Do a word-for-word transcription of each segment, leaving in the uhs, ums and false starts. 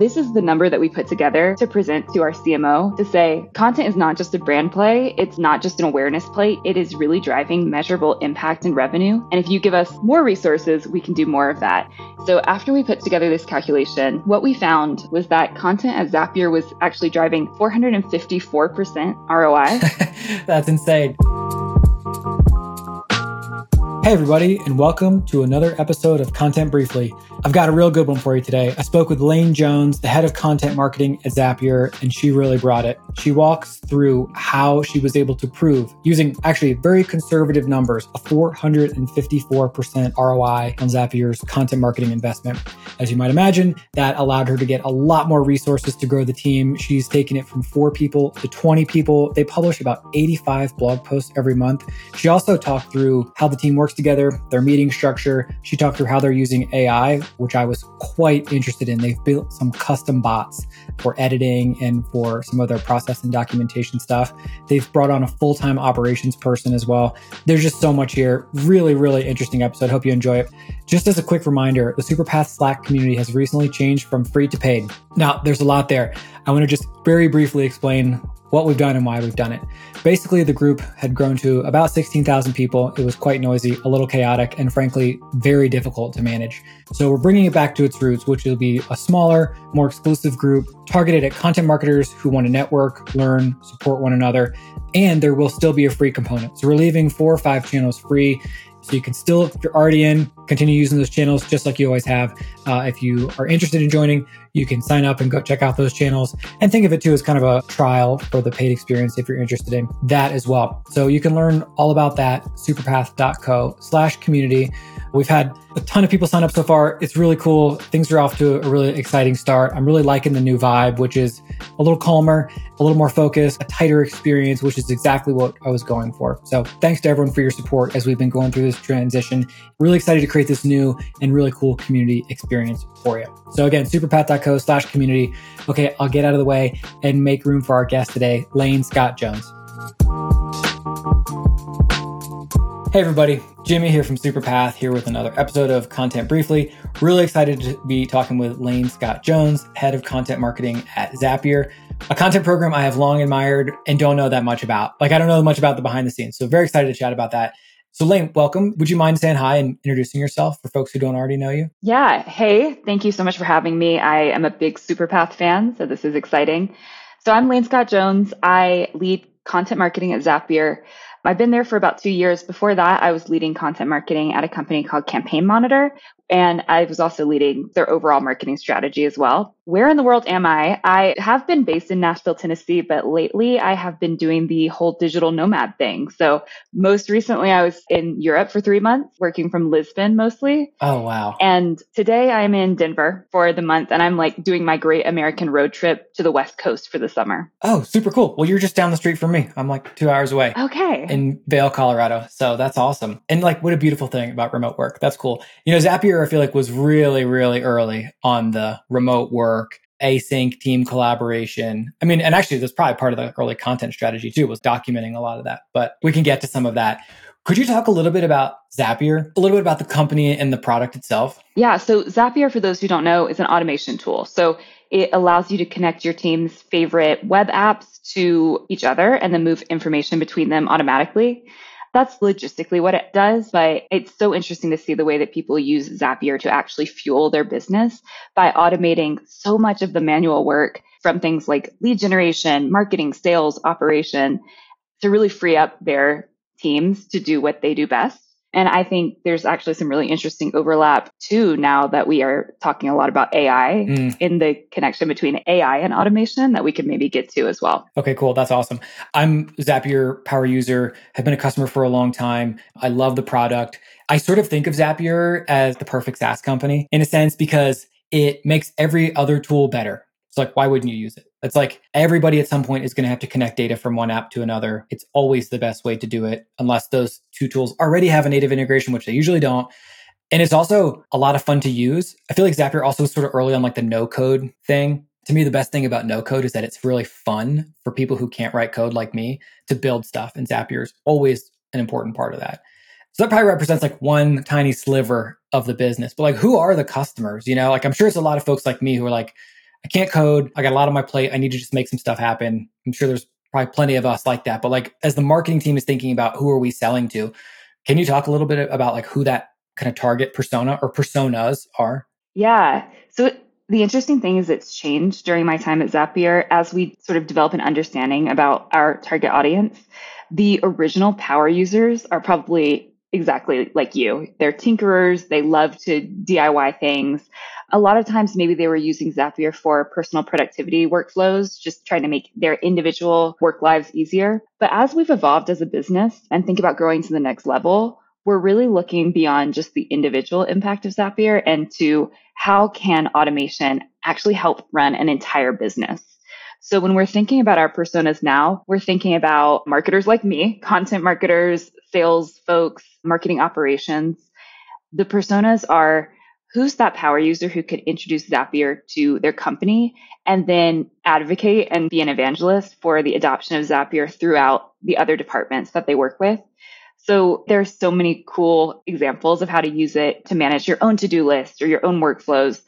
This is the number that we put together to present to our C M O to say, content is not just a brand play. It's not just an awareness play. It is really driving measurable impact and revenue. And if you give us more resources, we can do more of that. So after we put together this calculation, what we found was that content at Zapier was actually driving four hundred fifty-four percent R O I. That's insane. Hey, everybody, and welcome to another episode of Content Briefly. I've got a real good one for you today. I spoke with Lane Jones, the head of content marketing at Zapier, and she really brought it. She walks through how she was able to prove, using actually very conservative numbers, a four hundred fifty-four percent R O I on Zapier's content marketing investment. As you might imagine, that allowed her to get a lot more resources to grow the team. She's taken it from four people to twenty people. They publish about eighty-five blog posts every month. She also talked through how the team works together, their meeting structure. She talked through how they're using A I, which I was quite interested in. They've built some custom bots for editing and for some of their process and documentation stuff. They've brought on a full-time operations person as well. There's just so much here. Really, really interesting episode. Hope you enjoy it. Just as a quick reminder, the SuperPath Slack community has recently changed from free to paid. Now, there's a lot there. I want to just very briefly explain what we've done and why we've done it. Basically, the group had grown to about sixteen thousand people. It was quite noisy, a little chaotic, and frankly, very difficult to manage. So we're bringing it back to its roots, which will be a smaller, more exclusive group targeted at content marketers who want to network, learn, support one another, and there will still be a free component. So we're leaving four or five channels free. So you can still, if you're already in, continue using those channels just like you always have. Uh, if you are interested in joining, you can sign up and go check out those channels. And think of it too as kind of a trial for the paid experience if you're interested in that as well. So you can learn all about that, superpath.co slash community. We've had a ton of people sign up so far. It's really cool. Things are off to a really exciting start. I'm really liking the new vibe, which is a little calmer, a little more focused, a tighter experience, which is exactly what I was going for. So thanks to everyone for your support as we've been going through this transition. Really excited to create this new and really cool community experience for you. So again, superpath.co slash community. Okay, I'll get out of the way and make room for our guest today, Lane Scott Jones. Hey everybody, Jimmy here from SuperPath, here with another episode of Content Briefly. Really excited to be talking with Lane Scott Jones, head of content marketing at Zapier, a content program I have long admired and don't know that much about. Like I don't know much about the behind the scenes, so very excited to chat about that. So Lane, welcome. Would you mind saying hi and introducing yourself for folks who don't already know you? Yeah. Hey, thank you so much for having me. I am a big SuperPath fan, so this is exciting. So I'm Lane Scott Jones. I lead content marketing at Zapier. I've been there for about two years. Before that, I was leading content marketing at a company called Campaign Monitor, and I was also leading their overall marketing strategy as well. Where in the world am I? I have been based in Nashville, Tennessee, but lately I have been doing the whole digital nomad thing. So most recently, I was in Europe for three months, working from Lisbon mostly. Oh, wow. And today I'm in Denver for the month, and I'm like doing my great American road trip to the West Coast for the summer. Oh, super cool. Well, you're just down the street from me. I'm like two hours away. Okay. In Vail, Colorado. So that's awesome. And like, what a beautiful thing about remote work. That's cool. You know, Zapier, I feel like, was really, really early on the remote work, async team collaboration. I mean, and actually that's probably part of the early content strategy too, was documenting a lot of that, but we can get to some of that. Could you talk a little bit about Zapier, a little bit about the company and the product itself? Yeah. So Zapier, for those who don't know, is an automation tool. So it allows you to connect your team's favorite web apps to each other and then move information between them automatically. That's logistically what it does, but it's so interesting to see the way that people use Zapier to actually fuel their business by automating so much of the manual work from things like lead generation, marketing, sales, operation, to really free up their teams to do what they do best. And I think there's actually some really interesting overlap too, now that we are talking a lot about A I mm. in the connection between A I and automation that we can maybe get to as well. Okay, cool. That's awesome. I'm a Zapier power user, have been a customer for a long time. I love the product. I sort of think of Zapier as the perfect SaaS company in a sense, because it makes every other tool better. It's like, why wouldn't you use it? It's like everybody at some point is going to have to connect data from one app to another. It's always the best way to do it, unless those two tools already have a native integration, which they usually don't. And it's also a lot of fun to use. I feel like Zapier also is sort of early on like the no code thing. To me, the best thing about no code is that it's really fun for people who can't write code like me to build stuff. And Zapier is always an important part of that. So that probably represents like one tiny sliver of the business, but like, who are the customers? You know, like I'm sure it's a lot of folks like me who are like, I can't code. I got a lot on my plate. I need to just make some stuff happen. I'm sure there's probably plenty of us like that. But like, as the marketing team is thinking about who are we selling to, can you talk a little bit about like who that kind of target persona or personas are? Yeah. So the interesting thing is it's changed during my time at Zapier as we sort of develop an understanding about our target audience. The original power users are probably exactly like you. They're tinkerers. They love to D I Y things. A lot of times, maybe they were using Zapier for personal productivity workflows, just trying to make their individual work lives easier. But as we've evolved as a business and think about growing to the next level, we're really looking beyond just the individual impact of Zapier and to how can automation actually help run an entire business. So when we're thinking about our personas now, we're thinking about marketers like me, content marketers, sales folks, marketing operations. The personas are who's that power user who could introduce Zapier to their company and then advocate and be an evangelist for the adoption of Zapier throughout the other departments that they work with. So there are so many cool examples of how to use it to manage your own to-do list or your own workflows.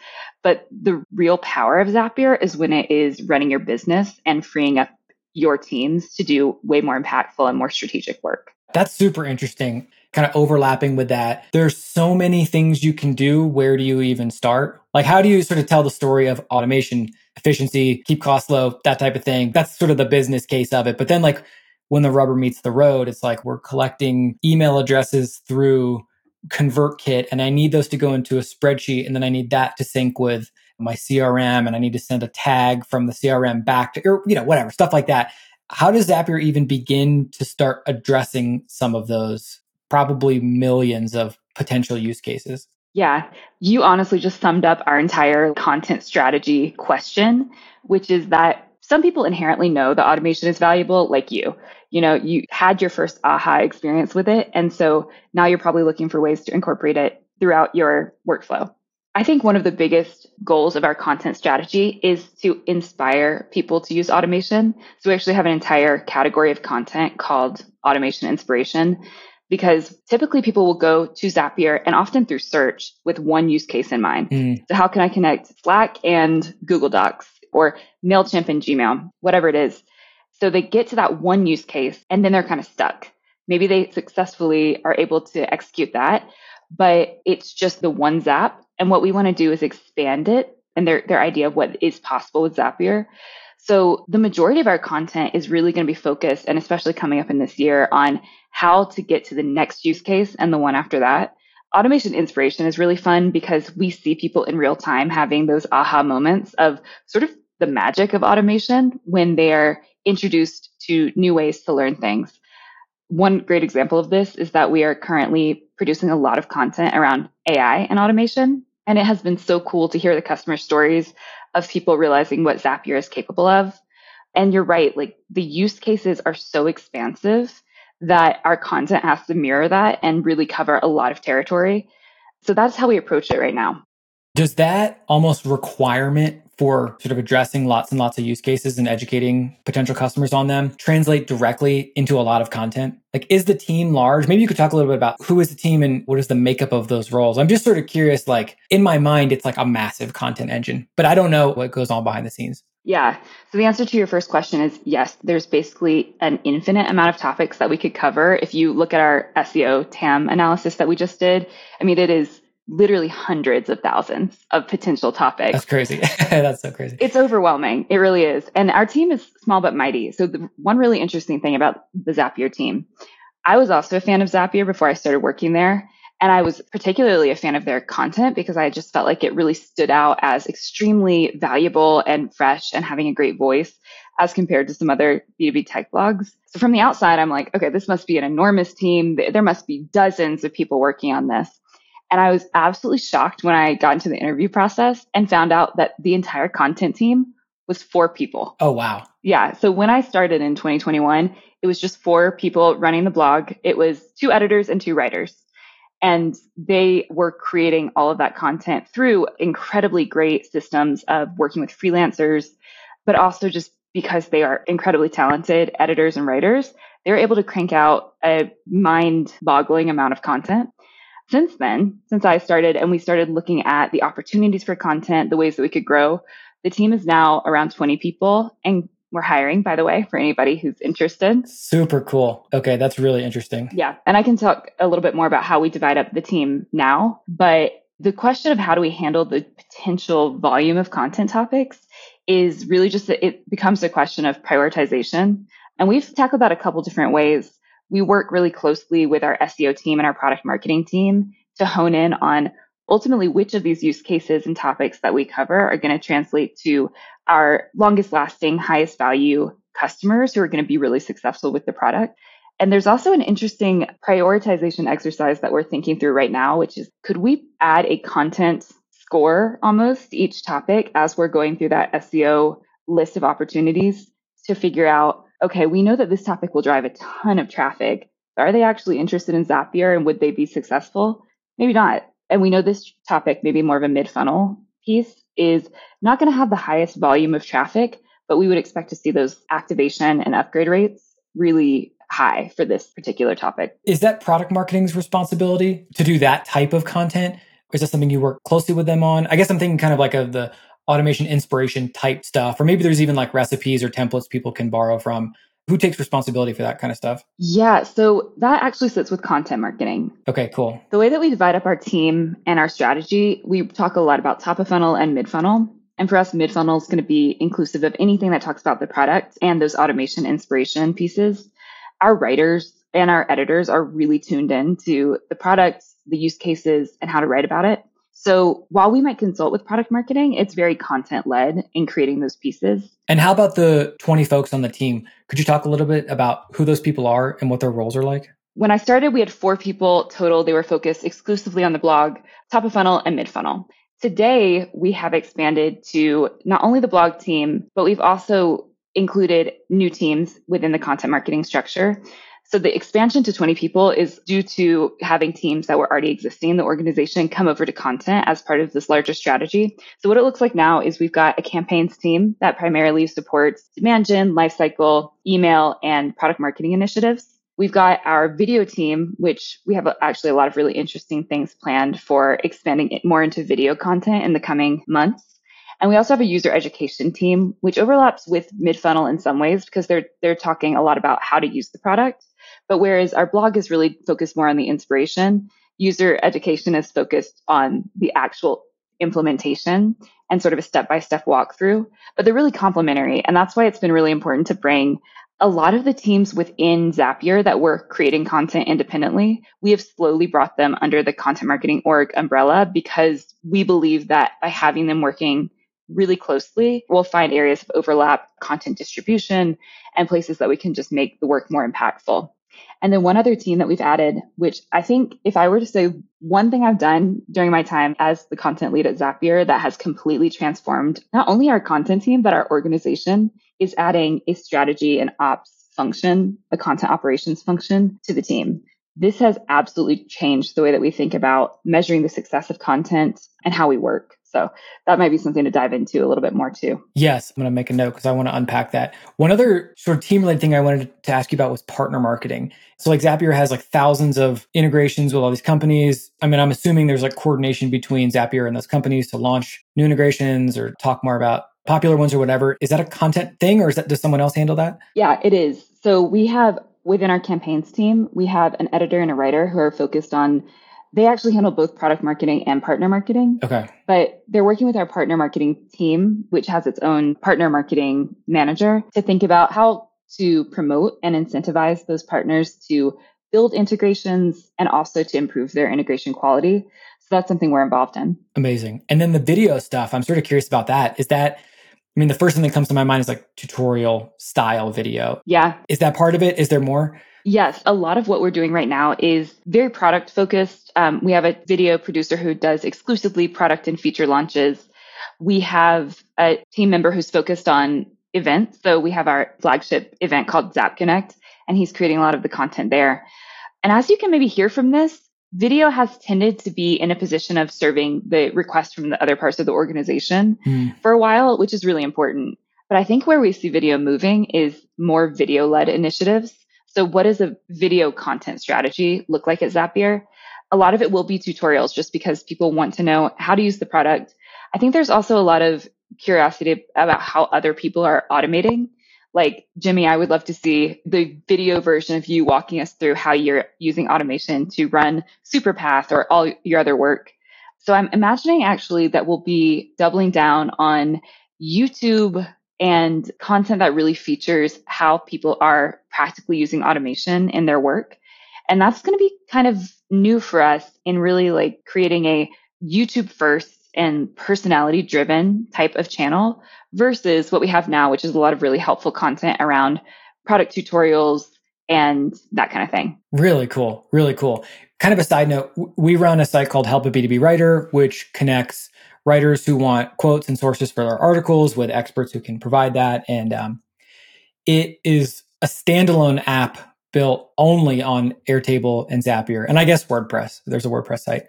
But the real power of Zapier is when it is running your business and freeing up your teams to do way more impactful and more strategic work. That's super interesting. Kind of overlapping with that, there's so many things you can do. Where do you even start? Like, how do you sort of tell the story of automation, efficiency, keep costs low, that type of thing? That's sort of the business case of it. But then like, when the rubber meets the road, it's like we're collecting email addresses through ConvertKit, and I need those to go into a spreadsheet, and then I need that to sync with my C R M, and I need to send a tag from the C R M back to, or, you know, whatever, stuff like that. How does Zapier even begin to start addressing some of those probably millions of potential use cases? Yeah, you honestly just summed up our entire content strategy question, which is that some people inherently know that automation is valuable, like you. You know, you had your first aha experience with it. And so now you're probably looking for ways to incorporate it throughout your workflow. I think one of the biggest goals of our content strategy is to inspire people to use automation. So we actually have an entire category of content called automation inspiration, because typically people will go to Zapier and often through search with one use case in mind. Mm. So how can I connect Slack and Google Docs, or MailChimp and Gmail, whatever it is. So they get to that one use case and then they're kind of stuck. Maybe they successfully are able to execute that, but it's just the one zap. And what we want to do is expand it and their, their idea of what is possible with Zapier. So the majority of our content is really going to be focused, and especially coming up in this year, on how to get to the next use case and the one after that. Automation inspiration is really fun because we see people in real time having those aha moments of sort of the magic of automation when they're introduced to new ways to learn things. One great example of this is that we are currently producing a lot of content around A I and automation. And it has been so cool to hear the customer stories of people realizing what Zapier is capable of. And you're right, like the use cases are so expansive that our content has to mirror that and really cover a lot of territory. So that's how we approach it right now. Does that almost requirement for sort of addressing lots and lots of use cases and educating potential customers on them translate directly into a lot of content? Like, is the team large? Maybe you could talk a little bit about who is the team and what is the makeup of those roles. I'm just sort of curious, like in my mind, it's like a massive content engine, but I don't know what goes on behind the scenes. Yeah. So the answer to your first question is yes, there's basically an infinite amount of topics that we could cover. If you look at our S E O T A M analysis that we just did, I mean, it is literally hundreds of thousands of potential topics. That's crazy. That's so crazy. It's overwhelming. It really is. And our team is small but mighty. So the one really interesting thing about the Zapier team, I was also a fan of Zapier before I started working there. And I was particularly a fan of their content because I just felt like it really stood out as extremely valuable and fresh and having a great voice as compared to some other B two B tech blogs. So from the outside, I'm like, okay, this must be an enormous team. There must be dozens of people working on this. And I was absolutely shocked when I got into the interview process and found out that the entire content team was four people. Oh, wow. Yeah. So when I started in twenty twenty-one, it was just four people running the blog. It was two editors and two writers. And they were creating all of that content through incredibly great systems of working with freelancers, but also just because they are incredibly talented editors and writers, they're able to crank out a mind-boggling amount of content. Since then, since I started and we started looking at the opportunities for content, the ways that we could grow, The team is now around twenty people, and we're hiring, by the way, for anybody who's interested. Super cool. Okay, that's really interesting. Yeah, and I can talk a little bit more about how we divide up the team now, but the question of how do we handle the potential volume of content topics is really just, it becomes a question of prioritization. And we've tackled that a couple different ways. We work really closely with our S E O team and our product marketing team to hone in on ultimately which of these use cases and topics that we cover are going to translate to our longest lasting, highest value customers who are going to be really successful with the product. And there's also an interesting prioritization exercise that we're thinking through right now, which is, could we add a content score almost to each topic as we're going through that S E O list of opportunities to figure out, okay, we know that this topic will drive a ton of traffic. Are they actually interested in Zapier, and would they be successful? Maybe not. And we know this topic, maybe more of a mid-funnel piece, is not going to have the highest volume of traffic, but we would expect to see those activation and upgrade rates really high for this particular topic. Is that product marketing's responsibility to do that type of content? Or is that something you work closely with them on? I guess I'm thinking kind of like of the automation inspiration type stuff, or maybe there's even like recipes or templates people can borrow from. Who takes responsibility for that kind of stuff? Yeah, so that actually sits with content marketing. Okay, cool. The way that we divide up our team and our strategy, we talk a lot about top of funnel and mid funnel. And for us, mid funnel is going to be inclusive of anything that talks about the product and those automation inspiration pieces. Our writers and our editors are really tuned in to the products, the use cases, and how to write about it. So while we might consult with product marketing, it's very content-led in creating those pieces. And how about the twenty folks on the team? Could you talk a little bit about who those people are and what their roles are like? When I started, we had four people total. They were focused exclusively on the blog, top of funnel and mid-funnel. Today, we have expanded to not only the blog team, but we've also included new teams within the content marketing structure. So the expansion to twenty people is due to having teams that were already existing in the organization come over to content as part of this larger strategy. So what it looks like now is we've got a campaigns team that primarily supports demand gen, lifecycle, email, and product marketing initiatives. We've got our video team, which we have actually a lot of really interesting things planned for expanding it more into video content in the coming months. And we also have a user education team, which overlaps with mid-funnel in some ways because they're they're talking a lot about how to use the product. But whereas our blog is really focused more on the inspiration, user education is focused on the actual implementation and sort of a step-by-step walkthrough. But they're really complementary. And that's why it's been really important to bring a lot of the teams within Zapier that were creating content independently. We have slowly brought them under the content marketing org umbrella because we believe that by having them working really closely, we'll find areas of overlap, content distribution, and places that we can just make the work more impactful. And then one other team that we've added, which I think if I were to say one thing I've done during my time as the content lead at Zapier that has completely transformed not only our content team, but our organization, is adding a strategy and ops function, a content operations function to the team. This has absolutely changed the way that we think about measuring the success of content and how we work. So that might be something to dive into a little bit more too. Yes, I'm going to make a note because I want to unpack that. One other sort of team-related thing I wanted to ask you about was partner marketing. So like Zapier has like thousands of integrations with all these companies. I mean, I'm assuming there's like coordination between Zapier and those companies to launch new integrations or talk more about popular ones or whatever. Is that a content thing, or is that, does someone else handle that? Yeah, it is. So we have, within our campaigns team, we have an editor and a writer who are focused on, they actually handle both product marketing and partner marketing. Okay. But they're working with our partner marketing team, which has its own partner marketing manager, to think about how to promote and incentivize those partners to build integrations and also to improve their integration quality. So that's something we're involved in. Amazing. And then the video stuff, I'm sort of curious about that. Is that, I mean, the first thing that comes to my mind is like tutorial style video. Yeah. Is that part of it? Is there more? Yes, a lot of what we're doing right now is very product focused. Um, we have a video producer who does exclusively product and feature launches. We have a team member who's focused on events. So we have our flagship event called ZapConnect, and he's creating a lot of the content there. And as you can maybe hear from this, video has tended to be in a position of serving the request from the other parts of the organization mm. for a while, which is really important. But I think where we see video moving is more video-led initiatives. So what does a video content strategy look like at Zapier? A lot of it will be tutorials just because people want to know how to use the product. I think there's also a lot of curiosity about how other people are automating. Like, Jimmy, I would love to see the video version of you walking us through how you're using automation to run SuperPath or all your other work. So I'm imagining actually that we'll be doubling down on YouTube and content that really features how people are practically using automation in their work. And that's going to be kind of new for us in really like creating a YouTube first and personality driven type of channel versus what we have now, which is a lot of really helpful content around product tutorials and that kind of thing. Really cool. Really cool. Kind of a side note, we run a site called Help a B two B Writer, which connects writers who want quotes and sources for their articles with experts who can provide that. And um, it is a standalone app built only on Airtable and Zapier, and I guess WordPress. There's a WordPress site.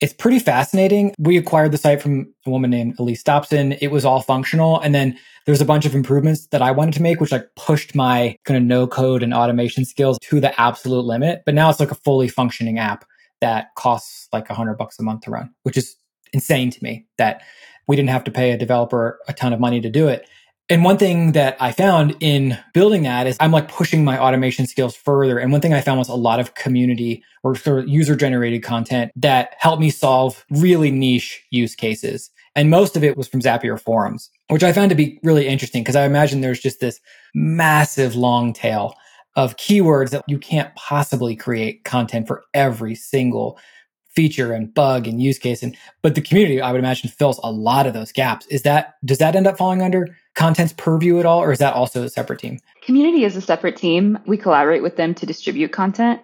It's pretty fascinating. We acquired the site from a woman named Elise Thompson. It was all functional. And then there's a bunch of improvements that I wanted to make, which like pushed my kind of no code and automation skills to the absolute limit. But now it's like a fully functioning app that costs like a hundred bucks a month to run, which is insane to me that we didn't have to pay a developer a ton of money to do it. And one thing that I found in building that is I'm like pushing my automation skills further. And one thing I found was a lot of community or sort of user-generated content that helped me solve really niche use cases. And most of it was from Zapier forums, which I found to be really interesting because I imagine there's just this massive long tail of keywords that you can't possibly create content for every single feature and bug and use case. And but the community, I would imagine, fills a lot of those gaps. Is that, does that end up falling under content's purview at all? Or is that also a separate team? Community is a separate team. We collaborate with them to distribute content.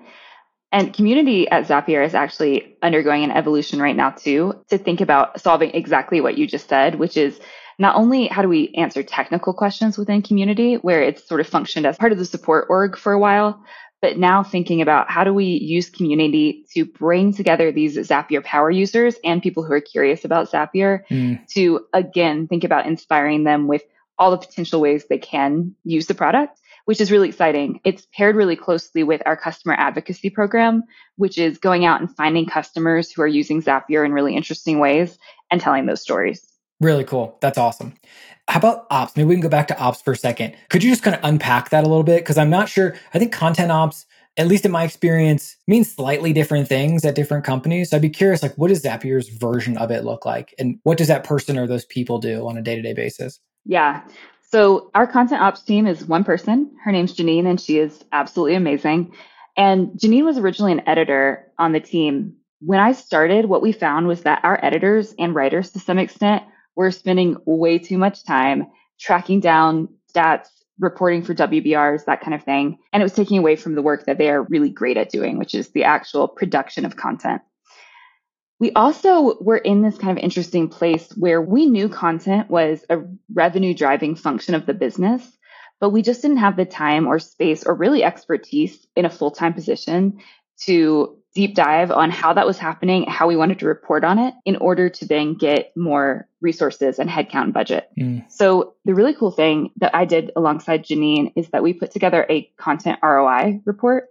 And community at Zapier is actually undergoing an evolution right now too, to think about solving exactly what you just said, which is not only how do we answer technical questions within community, where it's sort of functioned as part of the support org for a while, but now thinking about how do we use community to bring together these Zapier power users and people who are curious about Zapier mm. to, again, think about inspiring them with all the potential ways they can use the product, which is really exciting. It's paired really closely with our customer advocacy program, which is going out and finding customers who are using Zapier in really interesting ways and telling those stories. Really cool. That's awesome. How about ops? Maybe we can go back to ops for a second. Could you just kind of unpack that a little bit? Because I'm not sure. I think content ops, at least in my experience, means slightly different things at different companies. So I'd be curious, like, what does Zapier's version of it look like? And what does that person or those people do on a day-to-day basis? Yeah. So our content ops team is one person. Her name's Janine, and she is absolutely amazing. And Janine was originally an editor on the team. When I started, what we found was that our editors and writers, to some extent, we're spending way too much time tracking down stats, reporting for W B Rs, that kind of thing. And it was taking away from the work that they are really great at doing, which is the actual production of content. We also were in this kind of interesting place where we knew content was a revenue-driving function of the business, but we just didn't have the time or space or really expertise in a full-time position to deep dive on how that was happening, how we wanted to report on it in order to then get more resources and headcount and budget. Mm. So the really cool thing that I did alongside Janine is that we put together a content R O I report.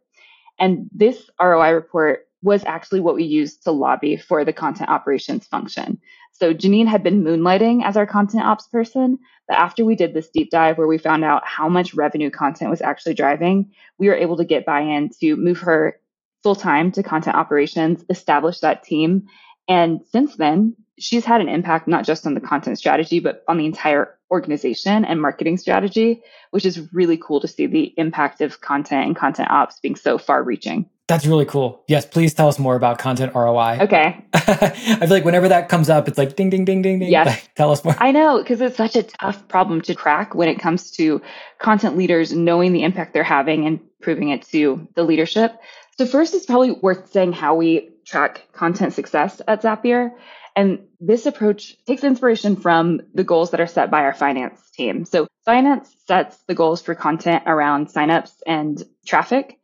And this R O I report was actually what we used to lobby for the content operations function. So Janine had been moonlighting as our content ops person, but after we did this deep dive where we found out how much revenue content was actually driving, we were able to get buy-in to move her full-time to content operations, establish that team. And since then, she's had an impact not just on the content strategy, but on the entire organization and marketing strategy, which is really cool to see the impact of content and content ops being so far-reaching. That's really cool. Yes, please tell us more about content R O I. Okay. I feel like whenever that comes up, it's like ding, ding, ding, ding, ding. Yes. Like, tell us more. I know, because it's such a tough problem to crack when it comes to content leaders knowing the impact they're having and proving it to the leadership. So first, it's probably worth saying how we track content success at Zapier. And this approach takes inspiration from the goals that are set by our finance team. So finance sets the goals for content around signups and traffic,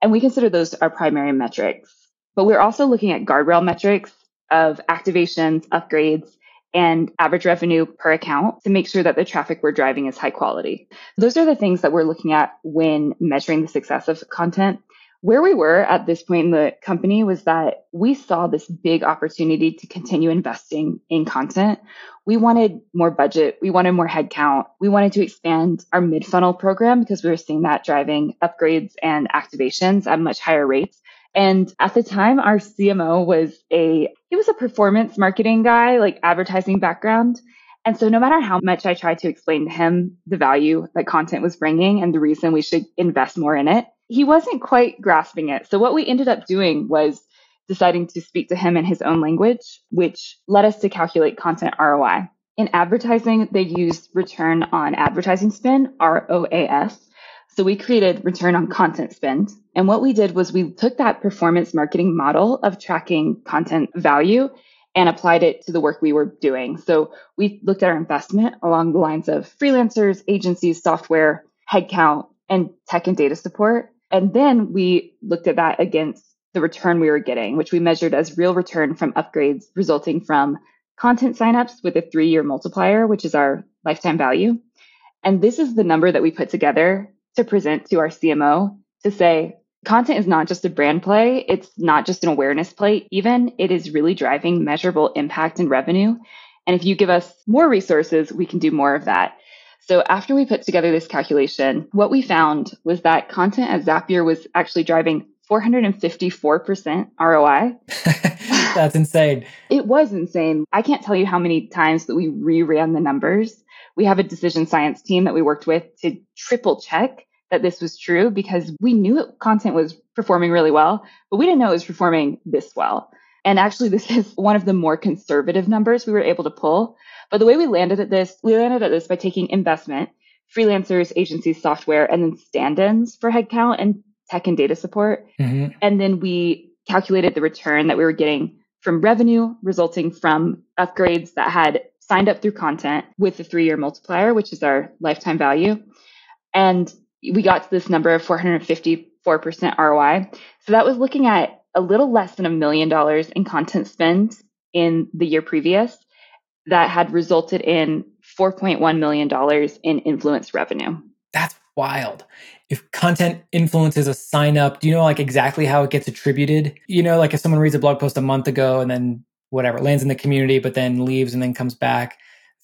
and we consider those our primary metrics. But we're also looking at guardrail metrics of activations, upgrades, and average revenue per account to make sure that the traffic we're driving is high quality. Those are the things that we're looking at when measuring the success of content. Where we were at this point in the company was that we saw this big opportunity to continue investing in content. we wanted more budget. We wanted more headcount. We wanted to expand our mid-funnel program because we were seeing that driving upgrades and activations at much higher rates. And at the time, our C M O was a, he was a performance marketing guy, like advertising background. And so no matter how much I tried to explain to him the value that content was bringing and the reason we should invest more in it, he wasn't quite grasping it. So what we ended up doing was deciding to speak to him in his own language, which led us to calculate content R O I. In advertising, they used return on advertising spend, R O A S. So we created return on content spend. And what we did was we took that performance marketing model of tracking content value and applied it to the work we were doing. So we looked at our investment along the lines of freelancers, agencies, software, headcount, and tech and data support. And then we looked at that against the return we were getting, which we measured as real return from upgrades resulting from content signups with a three-year multiplier, which is our lifetime value. And this is the number that we put together to present to our C M O to say, content is not just a brand play. It's not just an awareness play. Even it is really driving measurable impact and revenue. And if you give us more resources, we can do more of that. So after we put together this calculation, what we found was that content at Zapier was actually driving four hundred fifty-four percent R O I. That's insane. It was insane. I can't tell you how many times that we reran the numbers. We have a decision science team that we worked with to triple check that this was true because we knew content was performing really well, but we didn't know it was performing this well. And actually, this is one of the more conservative numbers we were able to pull. But the way we landed at this, we landed at this by taking investment, freelancers, agencies, software, and then stand-ins for headcount and tech and data support. Mm-hmm. And then we calculated the return that we were getting from revenue resulting from upgrades that had signed up through content with the three-year multiplier, which is our lifetime value. And we got to this number of four hundred fifty-four percent R O I. So that was looking at a little less than a million dollars in content spend in the year previous that had resulted in four point one million dollars in influence revenue. That's wild. If content influences a sign up, do you know like exactly how it gets attributed? You know, like if someone reads a blog post a month ago and then whatever, lands in the community, but then leaves and then comes back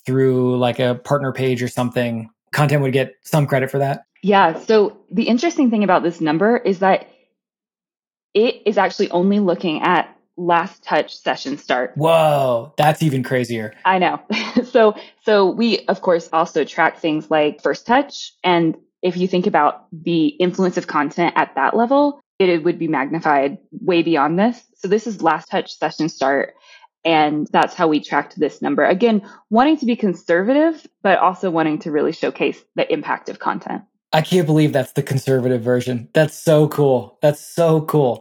through like a partner page or something, content would get some credit for that? Yeah. So the interesting thing about this number is that it is actually only looking at last touch session start. Whoa, that's even crazier. I know. So, so we, of course, also track things like first touch. And if you think about the influence of content at that level, it would be magnified way beyond this. So this is last touch session start. And that's how we tracked this number. Again, wanting to be conservative, but also wanting to really showcase the impact of content. I can't believe that's the conservative version. That's so cool. That's so cool.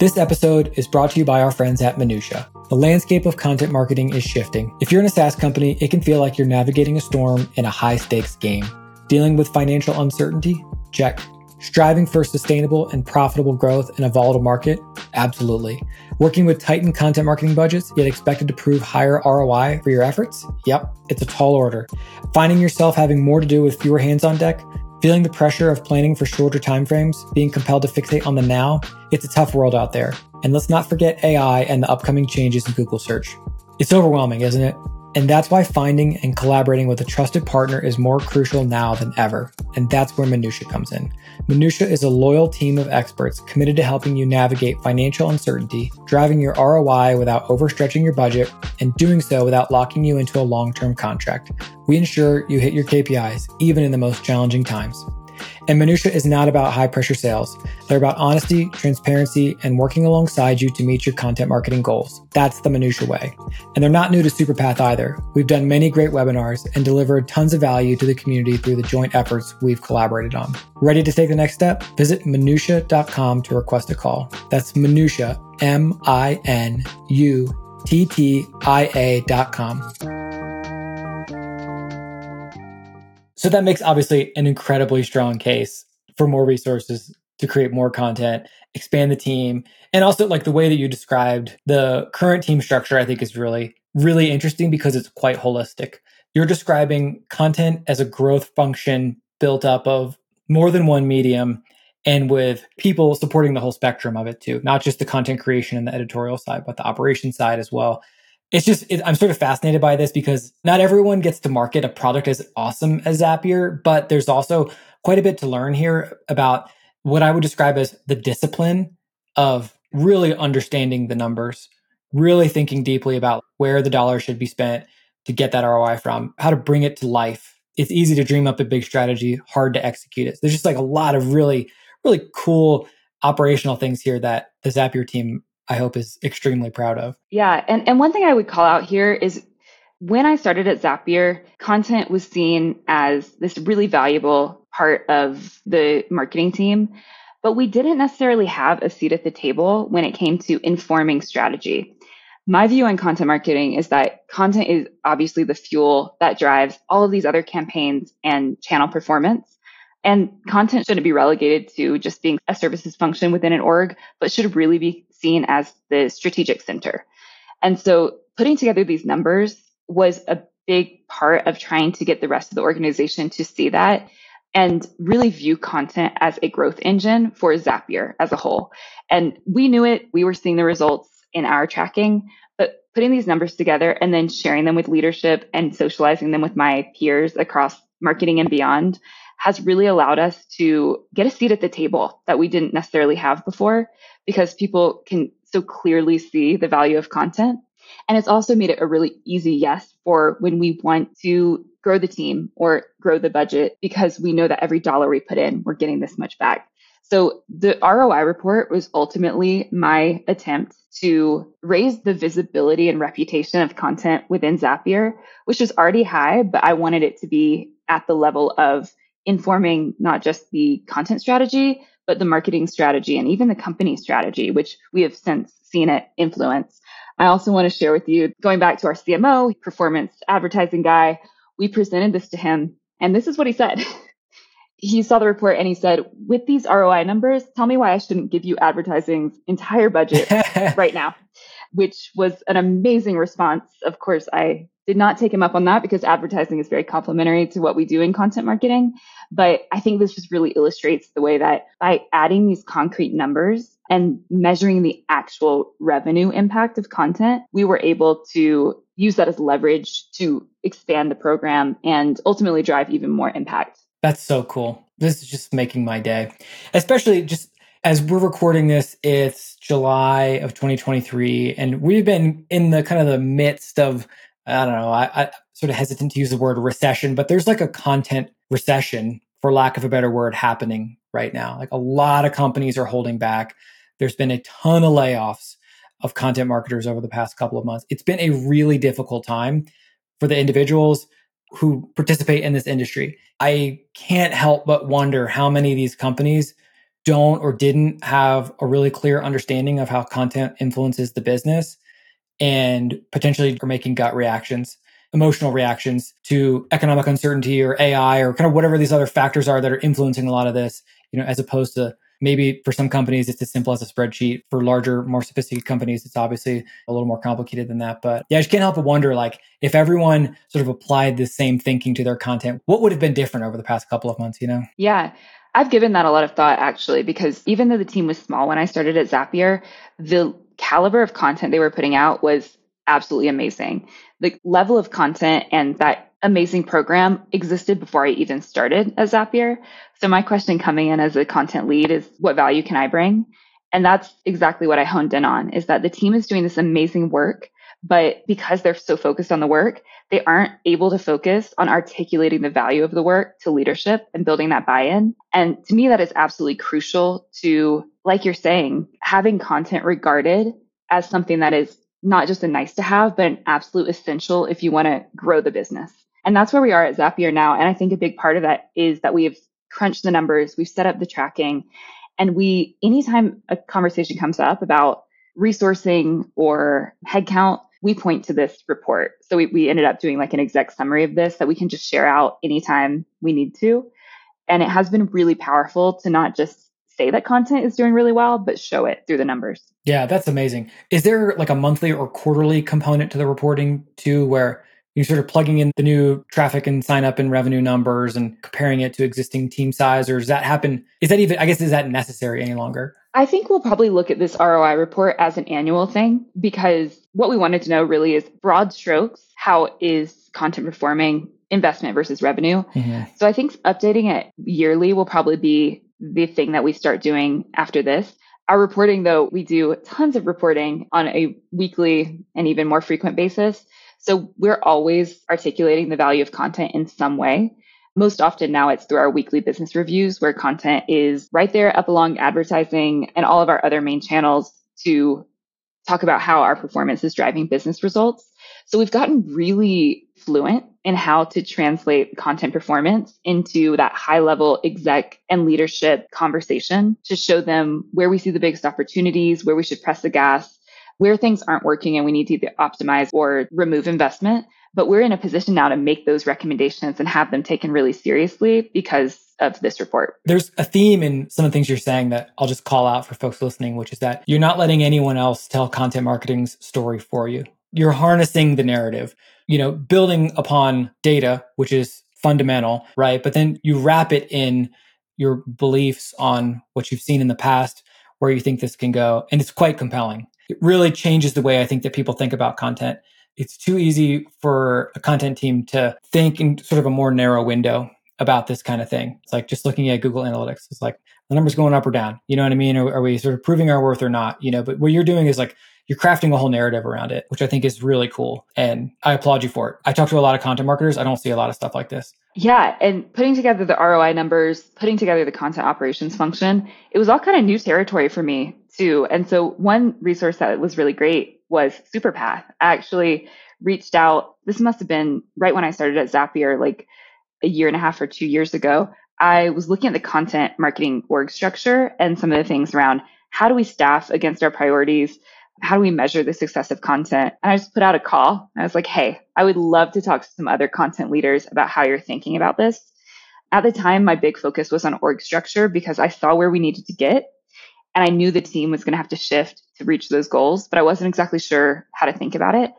This episode is brought to you by our friends at Minutia. The landscape of content marketing is shifting. If you're in a SaaS company, it can feel like you're navigating a storm in a high-stakes game. Dealing with financial uncertainty? Check. Striving for sustainable and profitable growth in a volatile market? Absolutely. Working with tightened content marketing budgets, yet expected to prove higher R O I for your efforts? Yep, it's a tall order. Finding yourself having more to do with fewer hands on deck? Feeling the pressure of planning for shorter timeframes? Being compelled to fixate on the now? It's a tough world out there. And let's not forget A I and the upcoming changes in Google search. It's overwhelming, isn't it? And that's why finding and collaborating with a trusted partner is more crucial now than ever. And that's where Minutia comes in. Minutia is a loyal team of experts committed to helping you navigate financial uncertainty, driving your R O I without overstretching your budget, and doing so without locking you into a long-term contract. We ensure you hit your K P Is, even in the most challenging times. And Minutia is not about high-pressure sales. They're about honesty, transparency, and working alongside you to meet your content marketing goals. That's the Minutia way. And they're not new to Superpath either. We've done many great webinars and delivered tons of value to the community through the joint efforts we've collaborated on. Ready to take the next step? Visit Minutia dot com to request a call. That's Minutia, M I N U T T I A dot com. So that makes obviously an incredibly strong case for more resources to create more content, expand the team. And also like the way that you described the current team structure, I think is really, really interesting because it's quite holistic. You're describing content as a growth function built up of more than one medium and with people supporting the whole spectrum of it too, not just the content creation and the editorial side, but the operations side as well. It's just, it, I'm sort of fascinated by this because not everyone gets to market a product as awesome as Zapier, but there's also quite a bit to learn here about what I would describe as the discipline of really understanding the numbers, really thinking deeply about where the dollar should be spent to get that R O I from, how to bring it to life. It's easy to dream up a big strategy, hard to execute it. So there's just like a lot of really, really cool operational things here that the Zapier team, I hope, is extremely proud of. Yeah. And, and one thing I would call out here is when I started at Zapier, content was seen as this really valuable part of the marketing team, but we didn't necessarily have a seat at the table when it came to informing strategy. My view on content marketing is that content is obviously the fuel that drives all of these other campaigns and channel performance. And content shouldn't be relegated to just being a services function within an org, but should really be seen as the strategic center. And so putting together these numbers was a big part of trying to get the rest of the organization to see that and really view content as a growth engine for Zapier as a whole. And we knew it, we were seeing the results in our tracking, but putting these numbers together and then sharing them with leadership and socializing them with my peers across marketing and beyond has really allowed us to get a seat at the table that we didn't necessarily have before, because people can so clearly see the value of content. And it's also made it a really easy yes for when we want to grow the team or grow the budget, because we know that every dollar we put in, we're getting this much back. So the R O I report was ultimately my attempt to raise the visibility and reputation of content within Zapier, which was already high, but I wanted it to be at the level of informing not just the content strategy, but the marketing strategy and even the company strategy, which we have since seen it influence. I also want to share with you, going back to our C M O, performance advertising guy, we presented this to him, and this is what he said. He saw the report and he said, with these R O I numbers, tell me why I shouldn't give you advertising's entire budget right now, which was an amazing response. Of course, I did not take him up on that because advertising is very complementary to what we do in content marketing. But I think this just really illustrates the way that by adding these concrete numbers and measuring the actual revenue impact of content, we were able to use that as leverage to expand the program and ultimately drive even more impact. That's so cool. This is just making my day, especially just as we're recording this, it's July of twenty twenty-three. And we've been in the kind of the midst of, I don't know, I, I sort of hesitant to use the word recession, but there's like a content recession, for lack of a better word, happening right now. Like a lot of companies are holding back. There's been a ton of layoffs of content marketers over the past couple of months. It's been a really difficult time for the individuals who participate in this industry. I can't help but wonder how many of these companies don't or didn't have a really clear understanding of how content influences the business and potentially are making gut reactions, emotional reactions to economic uncertainty or A I or kind of whatever these other factors are that are influencing a lot of this, you know, as opposed to maybe for some companies, it's as simple as a spreadsheet. For larger, more sophisticated companies, it's obviously a little more complicated than that. But yeah, I just can't help but wonder, like, if everyone sort of applied the same thinking to their content, what would have been different over the past couple of months, you know? Yeah, I've given that a lot of thought, actually, because even though the team was small when I started at Zapier, the caliber of content they were putting out was absolutely amazing. The level of content and that amazing program existed before I even started at Zapier. So my question coming in as a content lead is, what value can I bring? And that's exactly what I honed in on, is that the team is doing this amazing work, but because they're so focused on the work, they aren't able to focus on articulating the value of the work to leadership and building that buy-in. And to me, that is absolutely crucial to, like you're saying, having content regarded as something that is not just a nice to have, but an absolute essential if you want to grow the business. And that's where we are at Zapier now. And I think a big part of that is that we have crunched the numbers, we've set up the tracking, and we, anytime a conversation comes up about resourcing or headcount, we point to this report. So we, we ended up doing like an exec summary of this that we can just share out anytime we need to. And it has been really powerful to not just say that content is doing really well, but show it through the numbers. Yeah, that's amazing. Is there like a monthly or quarterly component to the reporting too, where you're sort of plugging in the new traffic and sign up and revenue numbers and comparing it to existing team size? Or does that happen? Is that even, I guess, is that necessary any longer? I think we'll probably look at this R O I report as an annual thing, because what we wanted to know really is broad strokes, how is content performing, investment versus revenue. Yeah. So I think updating it yearly will probably be the thing that we start doing after this. Our reporting, though, we do tons of reporting on a weekly and even more frequent basis. So we're always articulating the value of content in some way. Most often now it's through our weekly business reviews, where content is right there up along advertising and all of our other main channels to talk about how our performance is driving business results. So we've gotten really fluent in how to translate content performance into that high level exec and leadership conversation to show them where we see the biggest opportunities, where we should press the gas, where things aren't working and we need to either optimize or remove investment. But we're in a position now to make those recommendations and have them taken really seriously because of this report. There's a theme in some of the things you're saying that I'll just call out for folks listening, which is that you're not letting anyone else tell content marketing's story for you. You're harnessing the narrative, you know, building upon data, which is fundamental, right? But then you wrap it in your beliefs on what you've seen in the past, where you think this can go. And it's quite compelling. It really changes the way I think that people think about content. It's too easy for a content team to think in sort of a more narrow window about this kind of thing. It's like just looking at Google Analytics. It's like the number's going up or down. You know what I mean? Are, are we sort of proving our worth or not? You know, but what you're doing is like you're crafting a whole narrative around it, which I think is really cool. And I applaud you for it. I talk to a lot of content marketers. I don't see a lot of stuff like this. Yeah. And putting together the R O I numbers, putting together the content operations function, it was all kind of new territory for me too. And so one resource that was really great was SuperPath. I actually reached out. This must have been right when I started at Zapier, like a year and a half or two years ago. I was looking at the content marketing org structure and some of the things around how do we staff against our priorities? How do we measure the success of content? And I just put out a call. I was like, hey, I would love to talk to some other content leaders about how you're thinking about this. At the time, my big focus was on org structure because I saw where we needed to get. And I knew the team was going to have to shift to reach those goals, but I wasn't exactly sure how to think about it.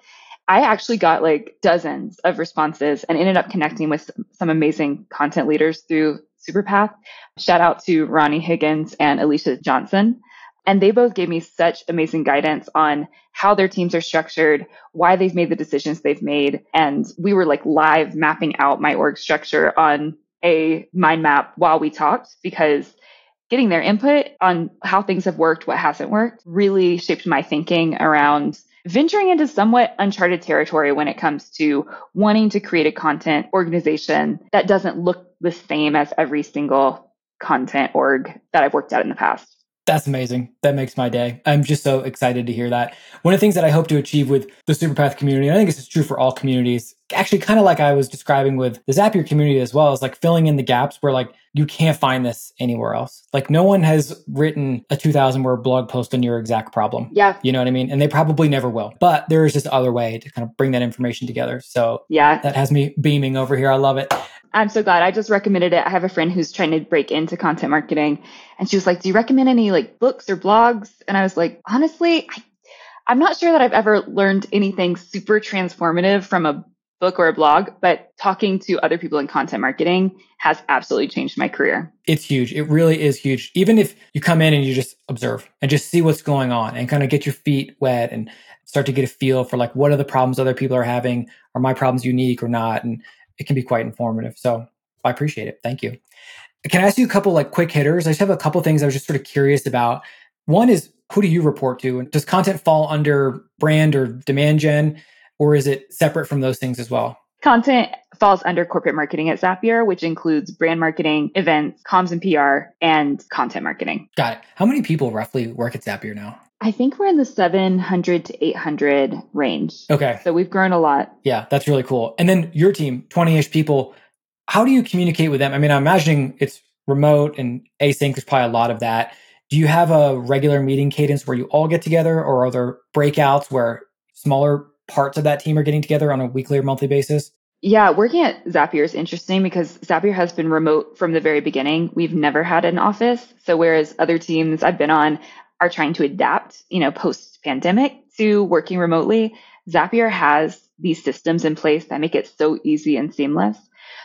I actually got like dozens of responses and ended up connecting with some amazing content leaders through SuperPath. Shout out to Ronnie Higgins and Alicia Johnson. And they both gave me such amazing guidance on how their teams are structured, why they've made the decisions they've made. And we were like live mapping out my org structure on a mind map while we talked, because getting their input on how things have worked, what hasn't worked, really shaped my thinking around venturing into somewhat uncharted territory when it comes to wanting to create a content organization that doesn't look the same as every single content org that I've worked at in the past. That's amazing. That makes my day. I'm just so excited to hear that. One of the things that I hope to achieve with the SuperPath community, and I think this is true for all communities, actually kind of like I was describing with the Zapier community as well, is like filling in the gaps where like you can't find this anywhere else. Like no one has written a two thousand word blog post on your exact problem. Yeah. You know what I mean? And they probably never will, but there is this other way to kind of bring that information together. So yeah, that has me beaming over here. I love it. I'm so glad. I just recommended it. I have a friend who's trying to break into content marketing, and she was like, do you recommend any like books or blogs? And I was like, honestly, I, I'm not sure that I've ever learned anything super transformative from a book or a blog, but talking to other people in content marketing has absolutely changed my career. It's huge. It really is huge. Even if you come in and you just observe and just see what's going on and kind of get your feet wet and start to get a feel for like, what are the problems other people are having? Are my problems unique or not? And it can be quite informative. So I appreciate it. Thank you. Can I ask you a couple like quick hitters? I just have a couple things I was just sort of curious about. One is, who do you report to? And does content fall under brand or demand gen, or is it separate from those things as well? Content falls under corporate marketing at Zapier, which includes brand marketing, events, comms and P R, and content marketing. Got it. How many people roughly work at Zapier now? I think we're in the seven hundred to eight hundred range. Okay. So we've grown a lot. Yeah, that's really cool. And then your team, twenty-ish people, how do you communicate with them? I mean, I'm imagining it's remote and async. There's probably a lot of that. Do you have a regular meeting cadence where you all get together, or are there breakouts where smaller parts of that team are getting together on a weekly or monthly basis? Yeah, working at Zapier is interesting because Zapier has been remote from the very beginning. We've never had an office. So whereas other teams I've been on are trying to adapt, you know, post-pandemic to working remotely, Zapier has these systems in place that make it so easy and seamless.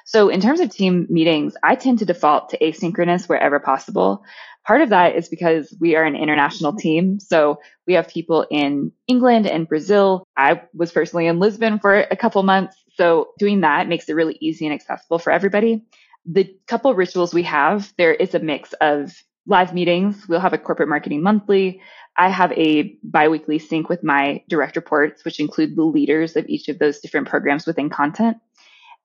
So in terms of team meetings, I tend to default to asynchronous wherever possible. Part of that is because we are an international team. So we have people in England and Brazil. I was personally in Lisbon for a couple months. So doing that makes it really easy and accessible for everybody. The couple of rituals we have, there is a mix of live meetings. We'll have a corporate marketing monthly. I have a biweekly sync with my direct reports, which include the leaders of each of those different programs within content.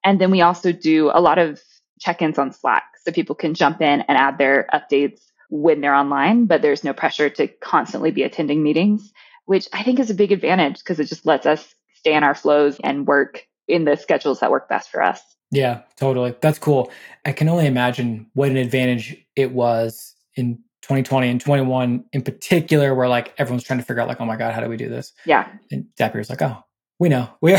And then we also do a lot of check-ins on Slack so people can jump in and add their updates when they're online, but there's no pressure to constantly be attending meetings, which I think is a big advantage because it just lets us stay in our flows and work in the schedules that work best for us. Yeah, totally. That's cool. I can only imagine what an advantage it was in twenty twenty and twenty-one in particular, where like everyone's trying to figure out like, oh my God, how do we do this? Yeah. And Zapier's like, oh, we know. We,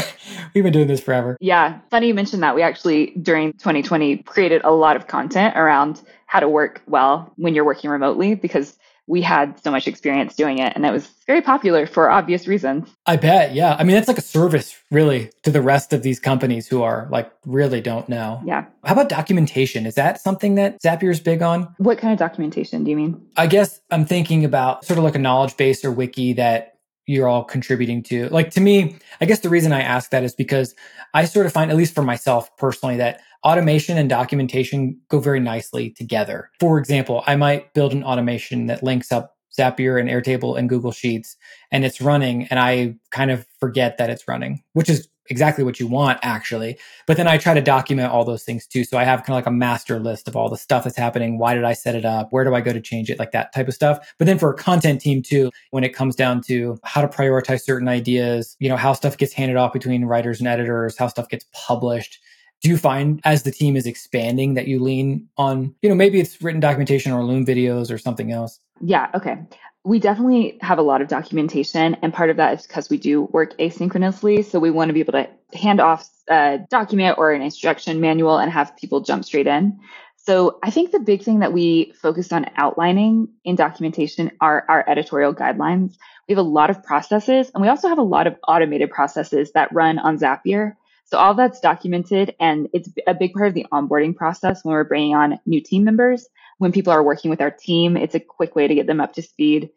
we've been doing this forever. Yeah. Funny you mentioned that. We actually, during twenty twenty, created a lot of content around how to work well when you're working remotely because we had so much experience doing it. And that was very popular for obvious reasons. I bet. Yeah. I mean, that's like a service really to the rest of these companies who are like, really don't know. Yeah. How about documentation? Is that something that Zapier's big on? What kind of documentation do you mean? I guess I'm thinking about sort of like a knowledge base or wiki that you're all contributing to. Like to me, I guess the reason I ask that is because I sort of find, at least for myself personally, that automation and documentation go very nicely together. For example, I might build an automation that links up Zapier and Airtable and Google Sheets, and it's running, and I kind of forget that it's running, which is exactly what you want, actually. But then I try to document all those things too. So I have kind of like a master list of all the stuff that's happening. Why did I set it up? Where do I go to change it? Like that type of stuff. But then for a content team too, when it comes down to how to prioritize certain ideas, you know, how stuff gets handed off between writers and editors, how stuff gets published. Do you find as the team is expanding that you lean on, you know, maybe it's written documentation or Loom videos or something else? Yeah. Okay. We definitely have a lot of documentation. And part of that is because we do work asynchronously. So we want to be able to hand off a document or an instruction manual and have people jump straight in. So I think the big thing that we focused on outlining in documentation are our editorial guidelines. We have a lot of processes, and we also have a lot of automated processes that run on Zapier. So all that's documented, and it's a big part of the onboarding process when we're bringing on new team members. When people are working with our team, it's a quick way to get them up to speed.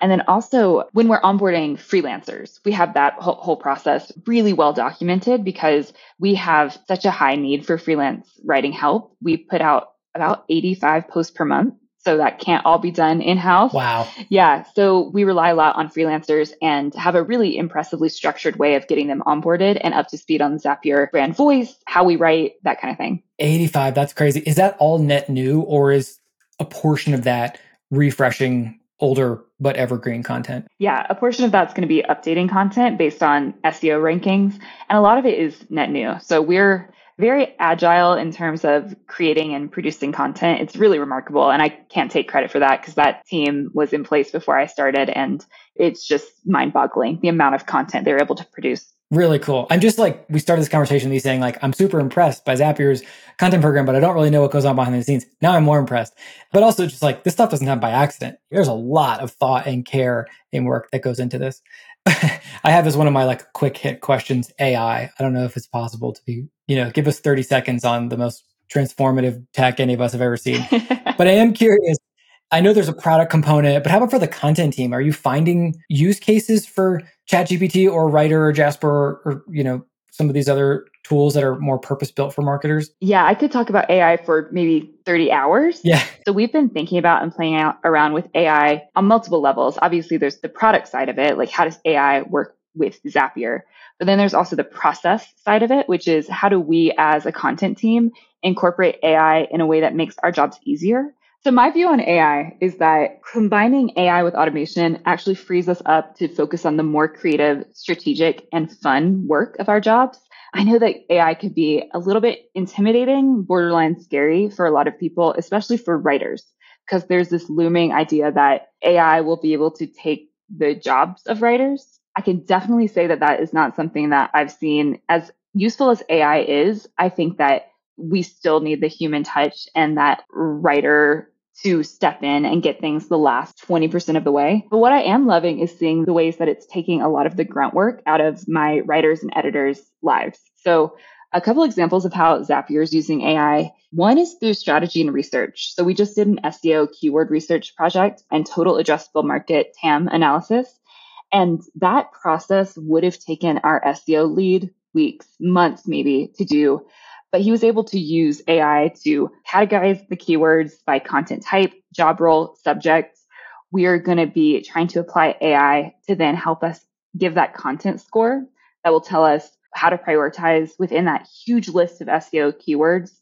And then also when we're onboarding freelancers, we have that whole, whole process really well documented because we have such a high need for freelance writing help. We put out about eighty-five posts per month. So that can't all be done in-house. Wow. Yeah. So we rely a lot on freelancers and have a really impressively structured way of getting them onboarded and up to speed on Zapier brand voice, how we write, that kind of thing. eighty-five. That's crazy. Is that all net new, or is a portion of that refreshing older but evergreen content? Yeah. A portion of that's going to be updating content based on S E O rankings. And a lot of it is net new. So we're very agile in terms of creating and producing content. It's really remarkable. And I can't take credit for that because that team was in place before I started. And it's just mind-boggling the amount of content they're able to produce. Really cool. I'm just like, we started this conversation with me saying like, I'm super impressed by Zapier's content program, but I don't really know what goes on behind the scenes. Now I'm more impressed. But also just like, this stuff doesn't happen by accident. There's a lot of thought and care and work that goes into this. I have as one of my like quick hit questions, A I. I don't know if it's possible to be, you know, give us thirty seconds on the most transformative tech any of us have ever seen. But I am curious. I know there's a product component, but how about for the content team? Are you finding use cases for ChatGPT or Writer or Jasper or, or, you know, some of these other tools that are more purpose-built for marketers? Yeah, I could talk about A I for maybe thirty hours. Yeah. So we've been thinking about and playing out around with A I on multiple levels. Obviously, there's the product side of it, like how does A I work with Zapier? But then there's also the process side of it, which is how do we as a content team incorporate A I in a way that makes our jobs easier? So my view on A I is that combining A I with automation actually frees us up to focus on the more creative, strategic, and fun work of our jobs. I know that A I could be a little bit intimidating, borderline scary for a lot of people, especially for writers, because there's this looming idea that A I will be able to take the jobs of writers. I can definitely say that that is not something that I've seen. As useful as A I is, I think that we still need the human touch and that writer to step in and get things the last twenty percent of the way. But what I am loving is seeing the ways that it's taking a lot of the grunt work out of my writers and editors' lives. So a couple examples of how Zapier is using A I. One is through strategy and research. So we just did an S E O keyword research project and total addressable market T A M analysis. And that process would have taken our S E O lead weeks, months maybe to do. But he was able to use A I to categorize the keywords by content type, job role, subject. We are going to be trying to apply A I to then help us give that content score that will tell us how to prioritize within that huge list of S E O keywords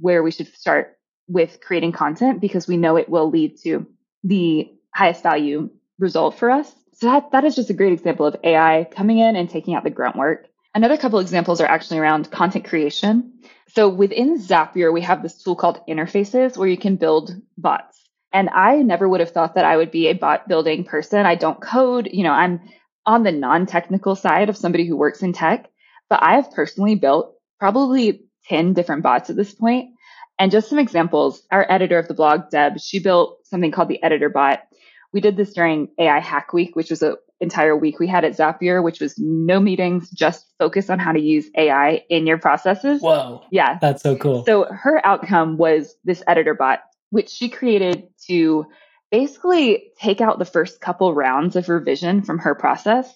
where we should start with creating content, because we know it will lead to the highest value result for us. So that, that is just a great example of A I coming in and taking out the grunt work. Another couple examples are actually around content creation. So within Zapier, we have this tool called Interfaces where you can build bots. And I never would have thought that I would be a bot building person. I don't code. You know, I'm on the non-technical side of somebody who works in tech, but I have personally built probably ten different bots at this point. And just some examples, our editor of the blog, Deb, she built something called the Editor Bot. We did this during A I Hack Week, which was a entire week we had at Zapier, which was no meetings, just focus on how to use A I in your processes. Whoa. Yeah. That's so cool. So her outcome was this editor bot, which she created to basically take out the first couple rounds of revision from her process.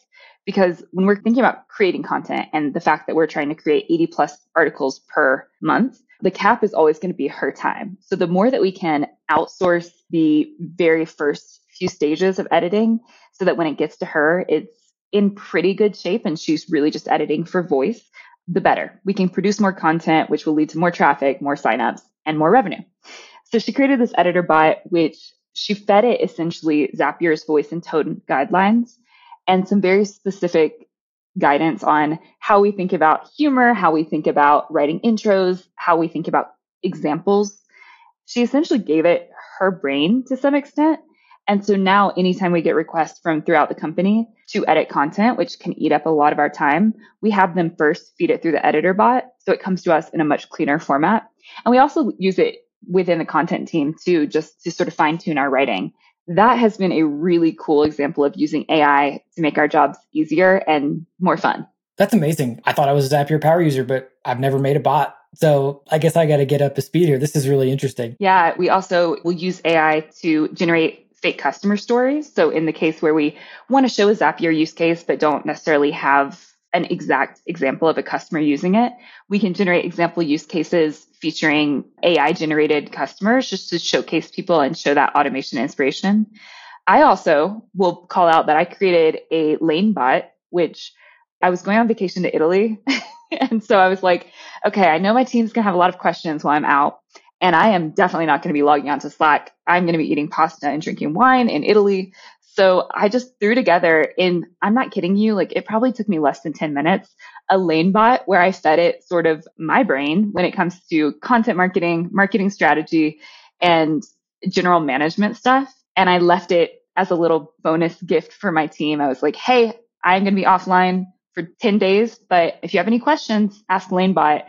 Because when we're thinking about creating content and the fact that we're trying to create eighty plus articles per month, the cap is always going to be her time. So the more that we can outsource the very first few stages of editing so that when it gets to her, it's in pretty good shape and she's really just editing for voice, the better. We can produce more content, which will lead to more traffic, more signups, and more revenue. So she created this editor bot, which she fed it essentially Zapier's voice and tone guidelines and some very specific guidance on how we think about humor, how we think about writing intros, how we think about examples. She essentially gave it her brain to some extent. And so now anytime we get requests from throughout the company to edit content, which can eat up a lot of our time, we have them first feed it through the editor bot. So it comes to us in a much cleaner format. And we also use it within the content team too, just to sort of fine tune our writing. That has been a really cool example of using A I to make our jobs easier and more fun. That's amazing. I thought I was a Zapier power user, but I've never made a bot. So I guess I got to get up to speed here. This is really interesting. Yeah, we also will use A I to generate fake customer stories. So in the case where we want to show a Zapier use case, but don't necessarily have an exact example of a customer using it, we can generate example use cases featuring A I-generated customers just to showcase people and show that automation inspiration. I also will call out that I created a LaneBot, which I was going on vacation to Italy. And so I was like, okay, I know my team's going to have a lot of questions while I'm out. And I am definitely not going to be logging onto Slack. I'm going to be eating pasta and drinking wine in Italy. So I just threw together in, I'm not kidding you, like it probably took me less than ten minutes, a LaneBot where I fed it sort of my brain when it comes to content marketing, marketing strategy, and general management stuff. And I left it as a little bonus gift for my team. I was like, hey, I'm going to be offline for ten days, but if you have any questions, ask LaneBot.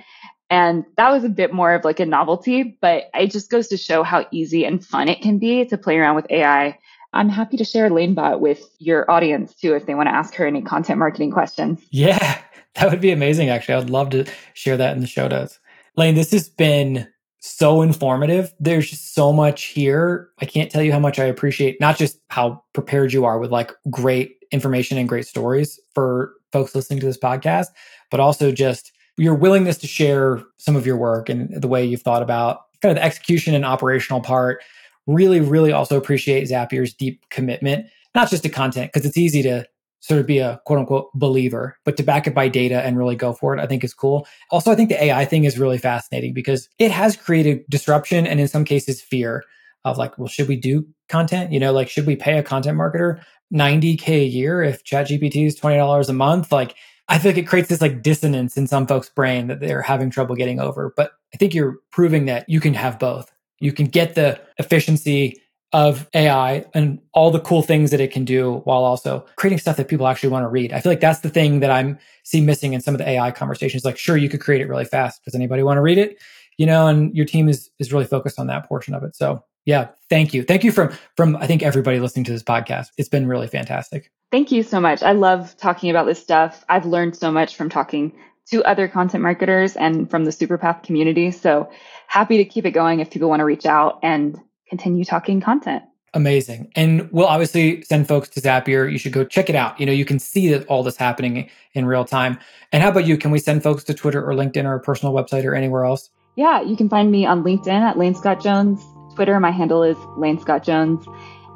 And that was a bit more of like a novelty, but it just goes to show how easy and fun it can be to play around with A I. I'm happy to share LaneBot with your audience too, if they want to ask her any content marketing questions. Yeah, that would be amazing. Actually, I would love to share that in the show notes. Lane, this has been so informative. There's just so much here. I can't tell you how much I appreciate, not just how prepared you are with like great information and great stories for folks listening to this podcast, but also just your willingness to share some of your work and the way you've thought about kind of the execution and operational part. Really, really also appreciate Zapier's deep commitment, not just to content, because it's easy to sort of be a quote unquote believer, but to back it by data and really go for it, I think is cool. Also, I think the A I thing is really fascinating because it has created disruption and in some cases fear of like, well, should we do content? You know, like, should we pay a content marketer ninety K a year if ChatGPT is twenty dollars a month? Like, I feel like it creates this like dissonance in some folks' brain that they're having trouble getting over. But I think you're proving that you can have both. You can get the efficiency of A I and all the cool things that it can do while also creating stuff that people actually want to read. I feel like that's the thing that I'm see missing in some of the A I conversations. Like, sure, you could create it really fast. Does anybody want to read it? You know, and your team is is really focused on that portion of it. So yeah, thank you. Thank you from, from I think everybody listening to this podcast. It's been really fantastic. Thank you so much. I love talking about this stuff. I've learned so much from talking to other content marketers and from the Superpath community. So happy to keep it going if people want to reach out and continue talking content. Amazing. And we'll obviously send folks to Zapier. You should go check it out. You know, you can see that all this happening in real time. And how about you? Can we send folks to Twitter or LinkedIn or a personal website or anywhere else? Yeah, you can find me on LinkedIn at Lane Scott Jones. Twitter, my handle is Lane Scott Jones.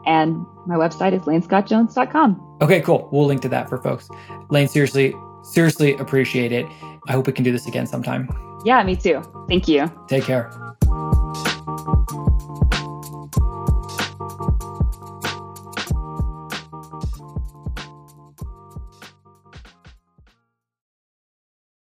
And my website is lane scott jones dot com. Okay, cool. We'll link to that for folks. Lane, seriously, seriously appreciate it. I hope we can do this again sometime. Yeah, me too. Thank you. Take care.